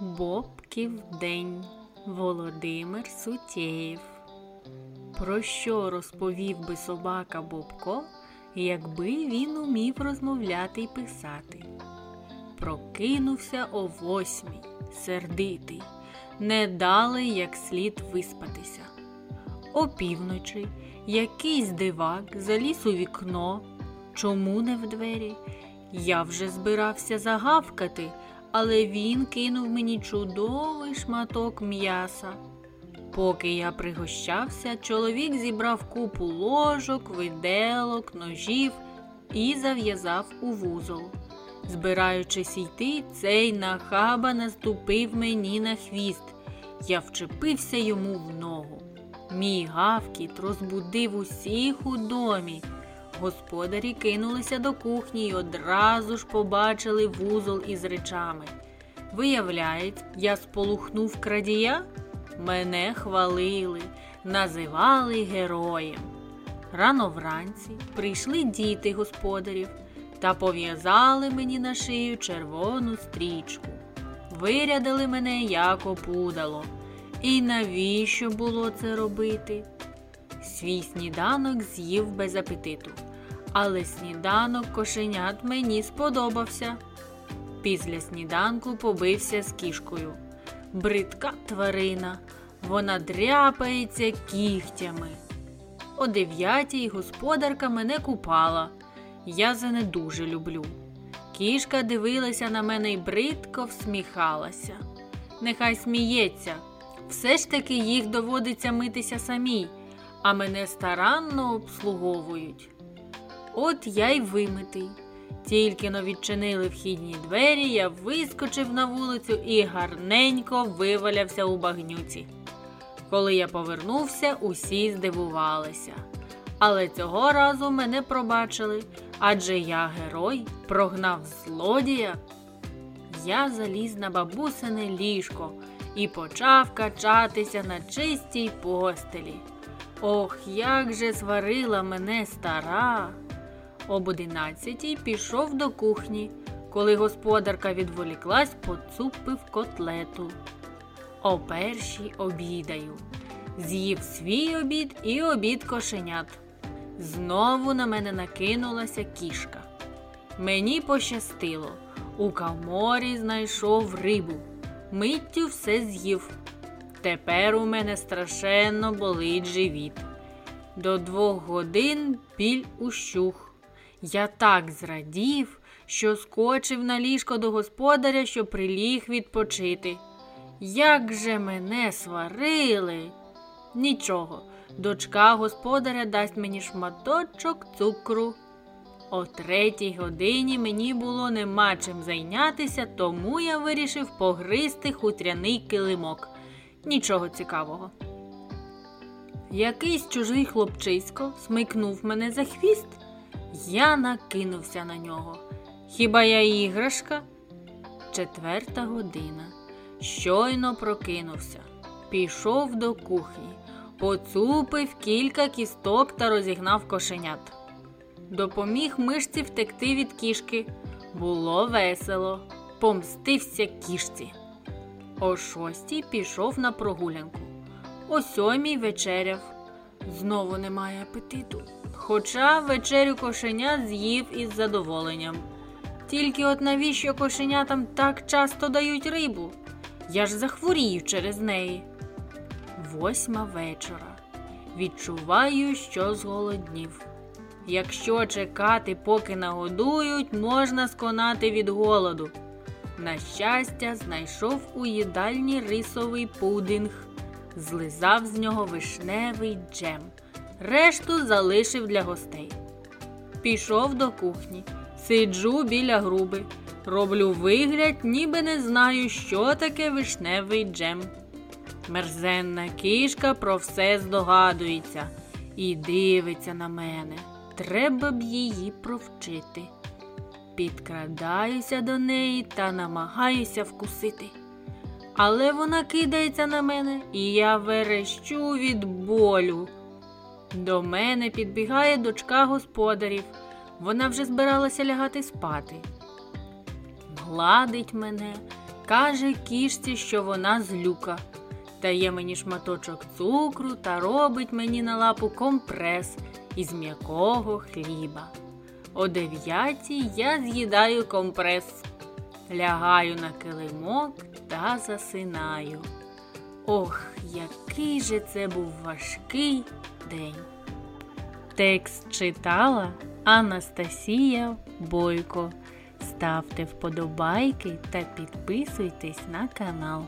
Бобків день. Володимир Сутєєв. Про що розповів би собака Бобко, якби він умів розмовляти й писати? Прокинувся о 8:00, сердитий, не дали як слід виспатися. Опівночі якийсь дивак заліз у вікно, чому не в двері? Я вже збирався загавкати, але він кинув мені чудовий шматок м'яса. Поки я пригощався, чоловік зібрав купу ложок, виделок, ножів і зав'язав у вузол. Збираючись йти, цей нахаба наступив мені на хвіст. Я вчепився йому в ногу. Мій гавкіт розбудив усіх у домі. Господарі кинулися до кухні і одразу ж побачили вузол із речами. Виявляється, я сполухнув крадія? Мене хвалили, називали героєм. Рано вранці прийшли діти господарів та пов'язали мені на шию червону стрічку. Вирядили мене як опудало. І навіщо було це робити? Свій сніданок з'їв без апетиту, але сніданок кошенят мені сподобався. Після сніданку побився з кішкою. Бридка тварина, вона дряпається кігтями. О 9:00 господарка мене купала. Я занедуже люблю. Кішка дивилася на мене й бридко всміхалася. Нехай сміється, все ж таки їх доводиться митися самій, а мене старанно обслуговують. От я й вимитий. Тільки-но відчинили вхідні двері, я вискочив на вулицю і гарненько вивалявся у багнюці. Коли я повернувся, усі здивувалися. Але цього разу мене пробачили, адже я герой, прогнав злодія. Я заліз на бабусине ліжко і почав качатися на чистій постелі. Ох, як же сварила мене стара! Об 11:00 пішов до кухні. Коли господарка відволіклась, поцупив котлету. О 1:00 обідаю. З'їв свій обід і обід кошенят. Знову на мене накинулася кішка. Мені пощастило. У каморі знайшов рибу. Миттю все з'їв. Тепер у мене страшенно болить живіт. До 2 годин біль ущух. Я так зрадів, що скочив на ліжко до господаря, що приліг відпочити. Як же мене сварили! Нічого, дочка господаря дасть мені шматочок цукру. О 3:00 мені було нема чим зайнятися, тому я вирішив погризти хутряний килимок. Нічого цікавого. Якийсь чужий хлопчисько смикнув мене за хвіст. Я накинувся на нього. Хіба я іграшка? 4:00. Щойно прокинувся. Пішов до кухні. Поцупив кілька кісток та розігнав кошенят. Допоміг мишці втекти від кішки. Було весело. Помстився кішці. О 6:00 пішов на прогулянку. О 7:00 вечеряв. Знову немає апетиту. Хоча вечерю кошенят з'їв із задоволенням. Тільки от навіщо кошенятам так часто дають рибу? Я ж захворію через неї. 8:00. Відчуваю, що зголоднів. Якщо чекати, поки нагодують, можна сконати від голоду. На щастя, знайшов у їдальні рисовий пудинг. Злизав з нього вишневий джем. Решту залишив для гостей. Пішов до кухні. Сиджу біля груби. Роблю вигляд, ніби не знаю, що таке вишневий джем. Мерзенна кішка про все здогадується. І дивиться на мене. Треба б її провчити. Підкрадаюся до неї та намагаюся вкусити. Але вона кидається на мене, і я верещу від болю. До мене підбігає дочка господарів. Вона вже збиралася лягати спати. Гладить мене, каже кішці, що вона злюка. Дає мені шматочок цукру та робить мені на лапу компрес із м'якого хліба. О 9-й я з'їдаю компрес, лягаю на килимок та засинаю. Ох, який же це був важкий день. Текст читала Анастасія Бойко. Ставте вподобайки та підписуйтесь на канал.